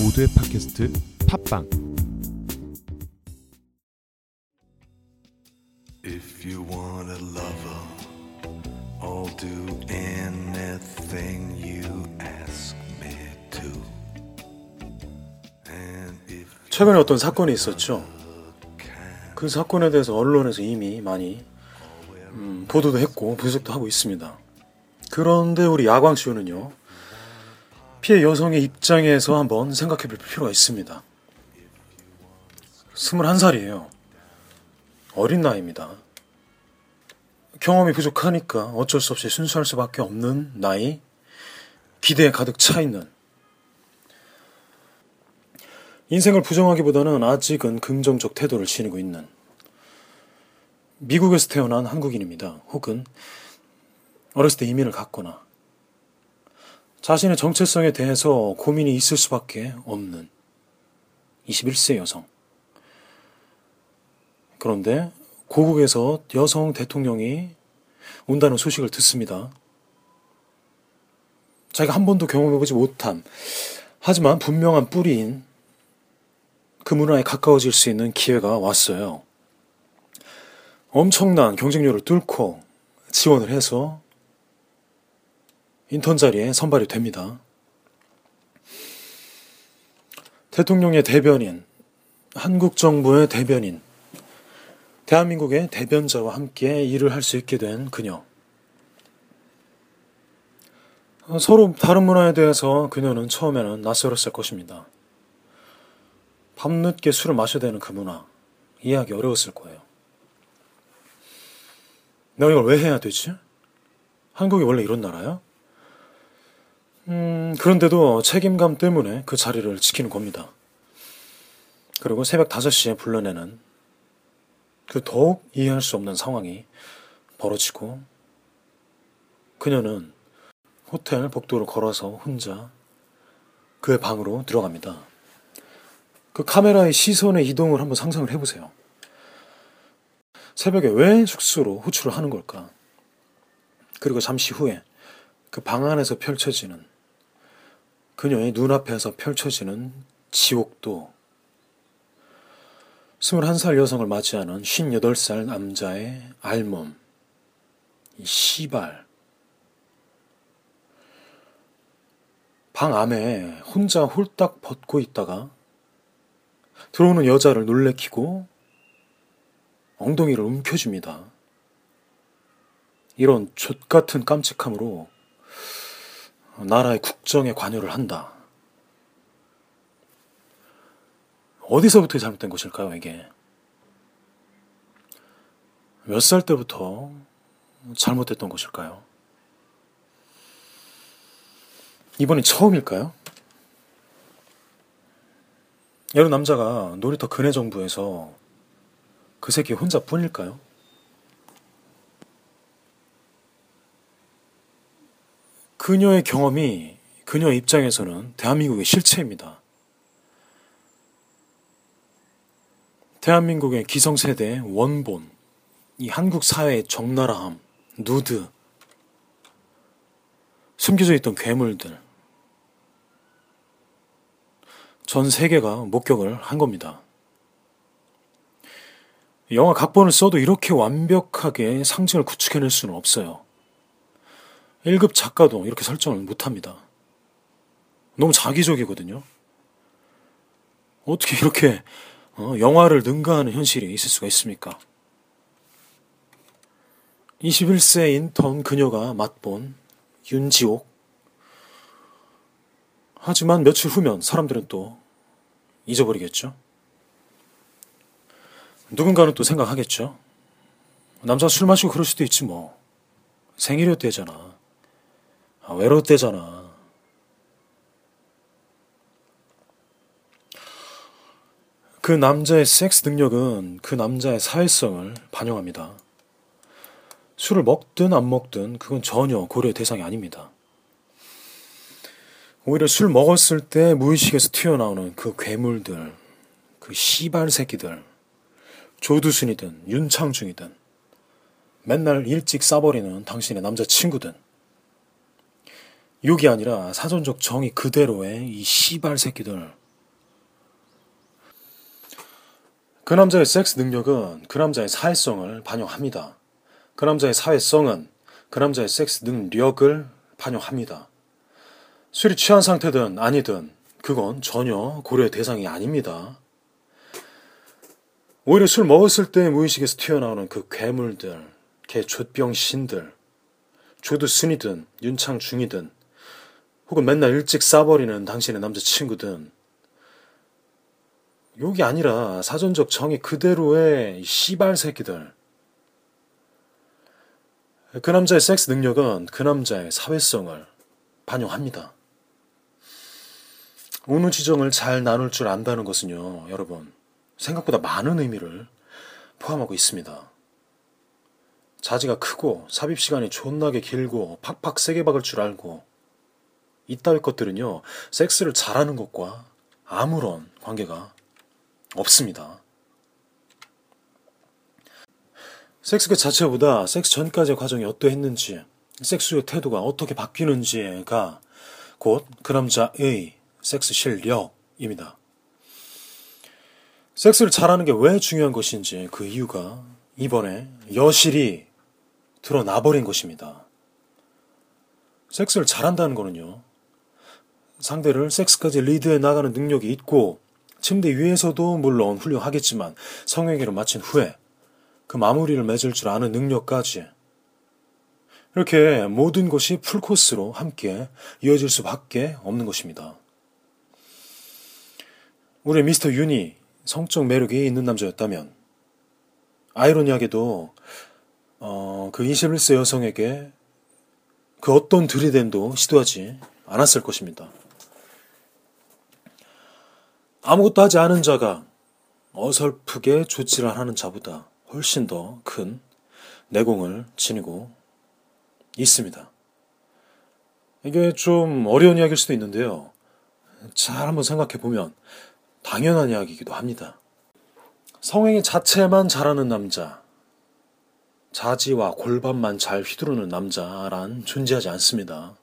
모두의 팟캐스트 팟빵. If you want a lover, I'll do anything you ask me to. 최근에 어떤 사건이 있었죠. 그 사건에 대해서 언론에서 이미 많이 보도도 했고 분석도 하고 있습니다. 그런데 우리 야광쇼는요, 피해 여성의 입장에서 한번 생각해 볼 필요가 있습니다. 21살이에요. 어린 나이입니다. 경험이 부족하니까 어쩔 수 없이 순수할 수밖에 없는 나이, 기대에 가득 차 있는. 인생을 부정하기보다는 아직은 긍정적 태도를 지니고 있는 미국에서 태어난 한국인입니다. 혹은 어렸을 때 이민을 갔거나 자신의 정체성에 대해서 고민이 있을 수밖에 없는 21세 여성. 그런데 고국에서 여성 대통령이 온다는 소식을 듣습니다. 자기가 한 번도 경험해보지 못한, 하지만 분명한 뿌리인 그 문화에 가까워질 수 있는 기회가 왔어요. 엄청난 경쟁률을 뚫고 지원을 해서 인턴 자리에 선발이 됩니다. 대통령의 대변인, 한국 정부의 대변인, 대한민국의 대변자와 함께 일을 할 수 있게 된 그녀. 서로 다른 문화에 대해서 그녀는 처음에는 낯설었을 것입니다. 밤늦게 술을 마셔야 되는 그 문화, 이해하기 어려웠을 거예요. 내가 이걸 왜 해야 되지? 한국이 원래 이런 나라야? 그런데도 책임감 때문에 그 자리를 지키는 겁니다. 그리고 새벽 5시에 불러내는 그 더욱 이해할 수 없는 상황이 벌어지고, 그녀는 호텔 복도를 걸어서 혼자 그의 방으로 들어갑니다. 그 카메라의 시선의 이동을 한번 상상을 해보세요. 새벽에 왜 숙소로 호출을 하는 걸까? 그리고 잠시 후에 그 방 안에서 펼쳐지는, 그녀의 눈앞에서 펼쳐지는 지옥도, 21살 여성을 맞이하는 58살 남자의 알몸, 이 씨발. 방 안에 혼자 홀딱 벗고 있다가 들어오는 여자를 놀래키고 엉덩이를 움켜줍니다. 이런 족같은 깜찍함으로 나라의 국정에 관여를 한다. 어디서부터 잘못된 것일까요, 이게? 몇 살 때부터 잘못됐던 것일까요? 이번이 처음일까요? 이런 남자가 놀이터 근해 정부에서 그 새끼 혼자뿐일까요? 그녀의 경험이 그녀의 입장에서는 대한민국의 실체입니다. 대한민국의 기성세대의 원본, 이 한국 사회의 적나라함, 누드, 숨겨져 있던 괴물들, 전 세계가 목격을 한 겁니다. 영화 각본을 써도 이렇게 완벽하게 상징을 구축해낼 수는 없어요. 1급 작가도 이렇게 설정을 못합니다. 너무 자기적이거든요. 어떻게 이렇게 영화를 능가하는 현실이 있을 수가 있습니까? 21세 인턴 그녀가 맛본 윤지옥. 하지만 며칠 후면 사람들은 또 잊어버리겠죠. 누군가는 또 생각하겠죠. 남자 술 마시고 그럴 수도 있지 뭐. 생일이었대잖아. 아, 외로웠대잖아. 그 남자의 섹스 능력은 그 남자의 사회성을 반영합니다. 술을 먹든 안 먹든 그건 전혀 고려의 대상이 아닙니다. 오히려 술 먹었을 때 무의식에서 튀어나오는 그 괴물들, 그 씨발 새끼들, 조두순이든 윤창중이든 맨날 일찍 싸버리는 당신의 남자친구든, 욕이 아니라 사전적 정의 그대로의 이 씨발 새끼들, 그 남자의 섹스 능력은 그 남자의 사회성을 반영합니다. 그 남자의 사회성은 그 남자의 섹스 능력을 반영합니다. 술이 취한 상태든 아니든 그건 전혀 고려의 대상이 아닙니다. 오히려 술 먹었을 때 무의식에서 튀어나오는 그 괴물들, 개좆병신들, 조두순이든 윤창중이든 혹은 맨날 일찍 싸버리는 당신의 남자친구든 욕이 아니라 사전적 정의 그대로의 씨발 새끼들. 그 남자의 섹스 능력은 그 남자의 사회성을 반영합니다. 오누지정을 잘 나눌 줄 안다는 것은요, 여러분, 생각보다 많은 의미를 포함하고 있습니다. 자지가 크고 삽입시간이 존나게 길고 팍팍 세게 박을 줄 알고 이따위 것들은요, 섹스를 잘하는 것과 아무런 관계가 없습니다. 섹스 그 자체보다 섹스 전까지의 과정이 어떠했는지, 섹스의 태도가 어떻게 바뀌는지가 곧 그 남자의 섹스 실력입니다. 섹스를 잘하는 게 왜 중요한 것인지 그 이유가 이번에 여실히 드러나버린 것입니다. 섹스를 잘한다는 거는요, 상대를 섹스까지 리드해 나가는 능력이 있고 침대 위에서도 물론 훌륭하겠지만 성행위를 마친 후에 그 마무리를 맺을 줄 아는 능력까지, 이렇게 모든 것이 풀코스로 함께 이어질 수밖에 없는 것입니다. 우리 미스터 윤이 성적 매력이 있는 남자였다면 아이러니하게도 그 21세 여성에게 그 어떤 들이댐도 시도하지 않았을 것입니다. 아무것도 하지 않은 자가 어설프게 조치를 하는 자보다 훨씬 더 큰 내공을 지니고 있습니다. 이게 좀 어려운 이야기일 수도 있는데요, 잘 한번 생각해보면 당연한 이야기이기도 합니다. 성행위 자체만 잘하는 남자, 자지와 골반만 잘 휘두르는 남자란 존재하지 않습니다.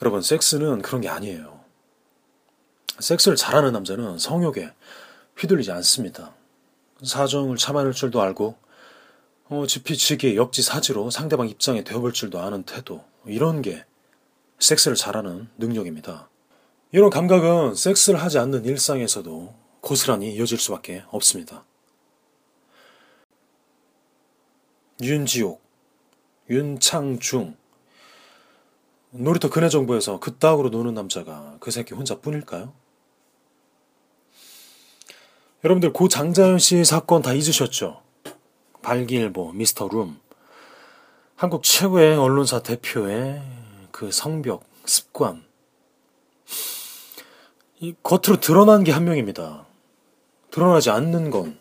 여러분, 섹스는 그런 게 아니에요. 섹스를 잘하는 남자는 성욕에 휘둘리지 않습니다. 사정을 참아낼 줄도 알고 지피지기 역지사지로 상대방 입장에 되어볼 줄도 아는 태도, 이런 게 섹스를 잘하는 능력입니다. 이런 감각은 섹스를 하지 않는 일상에서도 고스란히 이어질 수밖에 없습니다. 윤지옥, 윤창중, 놀이터 근해정보에서 그따구로 노는 남자가 그 새끼 혼자뿐일까요? 여러분들, 고 장자연 씨 사건 다 잊으셨죠? 발기일보, 미스터룸, 한국 최고의 언론사 대표의 그 성벽, 습관, 이 겉으로 드러난 게 한 명입니다. 드러나지 않는 건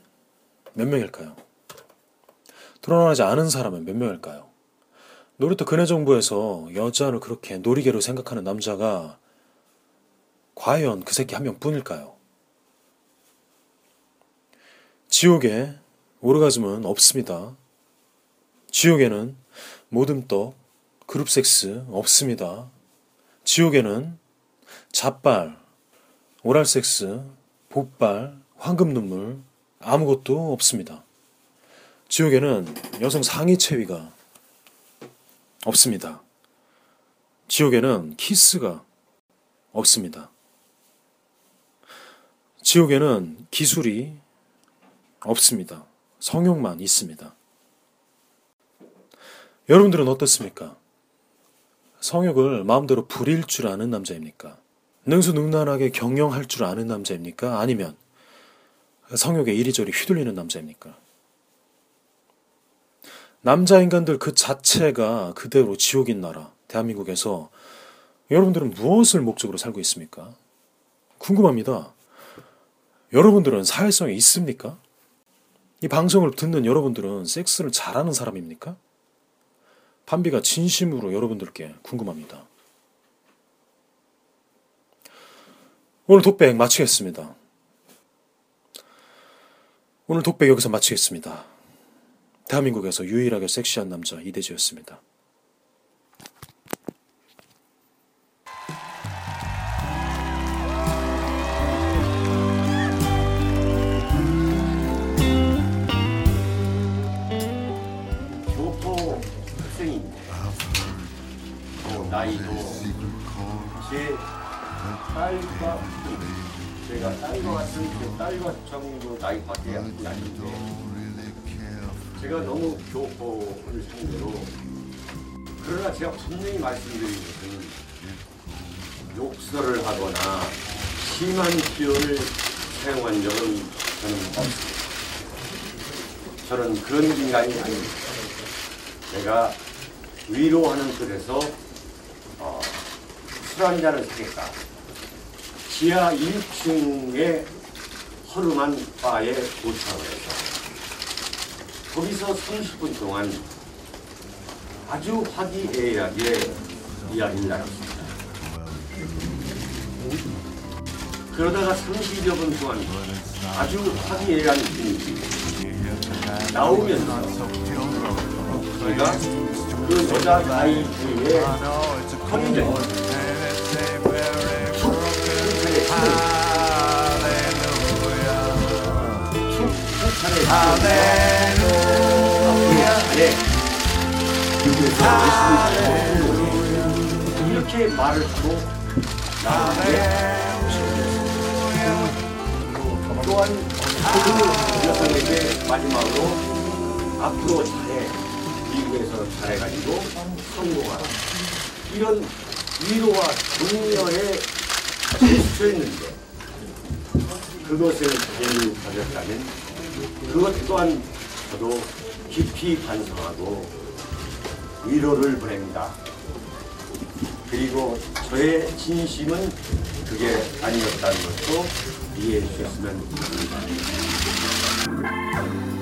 몇 명일까요? 드러나지 않은 사람은 몇 명일까요? 놀이터 근해정보에서 여자를 그렇게 놀이개로 생각하는 남자가 과연 그 새끼 한 명뿐일까요? 지옥에 오르가즘은 없습니다. 지옥에는 모듬떡, 그룹 섹스 없습니다. 지옥에는 잡발, 오랄 섹스, 복발, 황금 눈물 아무것도 없습니다. 지옥에는 여성 상위 체위가 없습니다. 지옥에는 키스가 없습니다. 지옥에는 기술이 없습니다. 성욕만 있습니다. 여러분들은 어떻습니까? 성욕을 마음대로 부릴 줄 아는 남자입니까? 능수능란하게 경영할 줄 아는 남자입니까? 아니면 성욕에 이리저리 휘둘리는 남자입니까? 남자 인간들 그 자체가 그대로 지옥인 나라 대한민국에서 여러분들은 무엇을 목적으로 살고 있습니까? 궁금합니다. 여러분들은 사회성이 있습니까? 이 방송을 듣는 여러분들은 섹스를 잘하는 사람입니까? 판비가 진심으로 여러분들께 궁금합니다. 오늘 독백 마치겠습니다. 오늘 독백 여기서 마치겠습니다. 대한민국에서 유일하게 섹시한 남자 이대지였습니다. 딸과 제가 딸과 때 딸과 정도 나이밖에 안 나는데 제가 너무 교포를 상대로 그러나 제가 분명히 말씀드린 것은 욕설을 하거나 심한 표현을 사용한 적은 저는 없습니다. 저는 그런 인간이 아닙니다. 내가 위로하는 뜻에서 술 한 잔을 사겠다. 지하 1층의 허름한 바에 도착을 해서 거기서 30분 동안 아주 화기애애하게 이야기를 나눴습니다. 그러다가 30여 분 동안 아주 화기애애한 분위기 나오면서 저희가 그 여자 아이 주위에 허리를 이렇게 말을 하고 나에게 또한 그 여성에게 마지막으로 앞으로 잘해 미국에서 잘해가지고 성공하라 이런 위로와 격려에 실수 있는데 그것을 제일 가졌다면 그것 또한 저도 깊이 반성하고 위로를 보냅니다. 그리고 저의 진심은 그게 아니었다는 것도 이해해 주셨으면 합니다.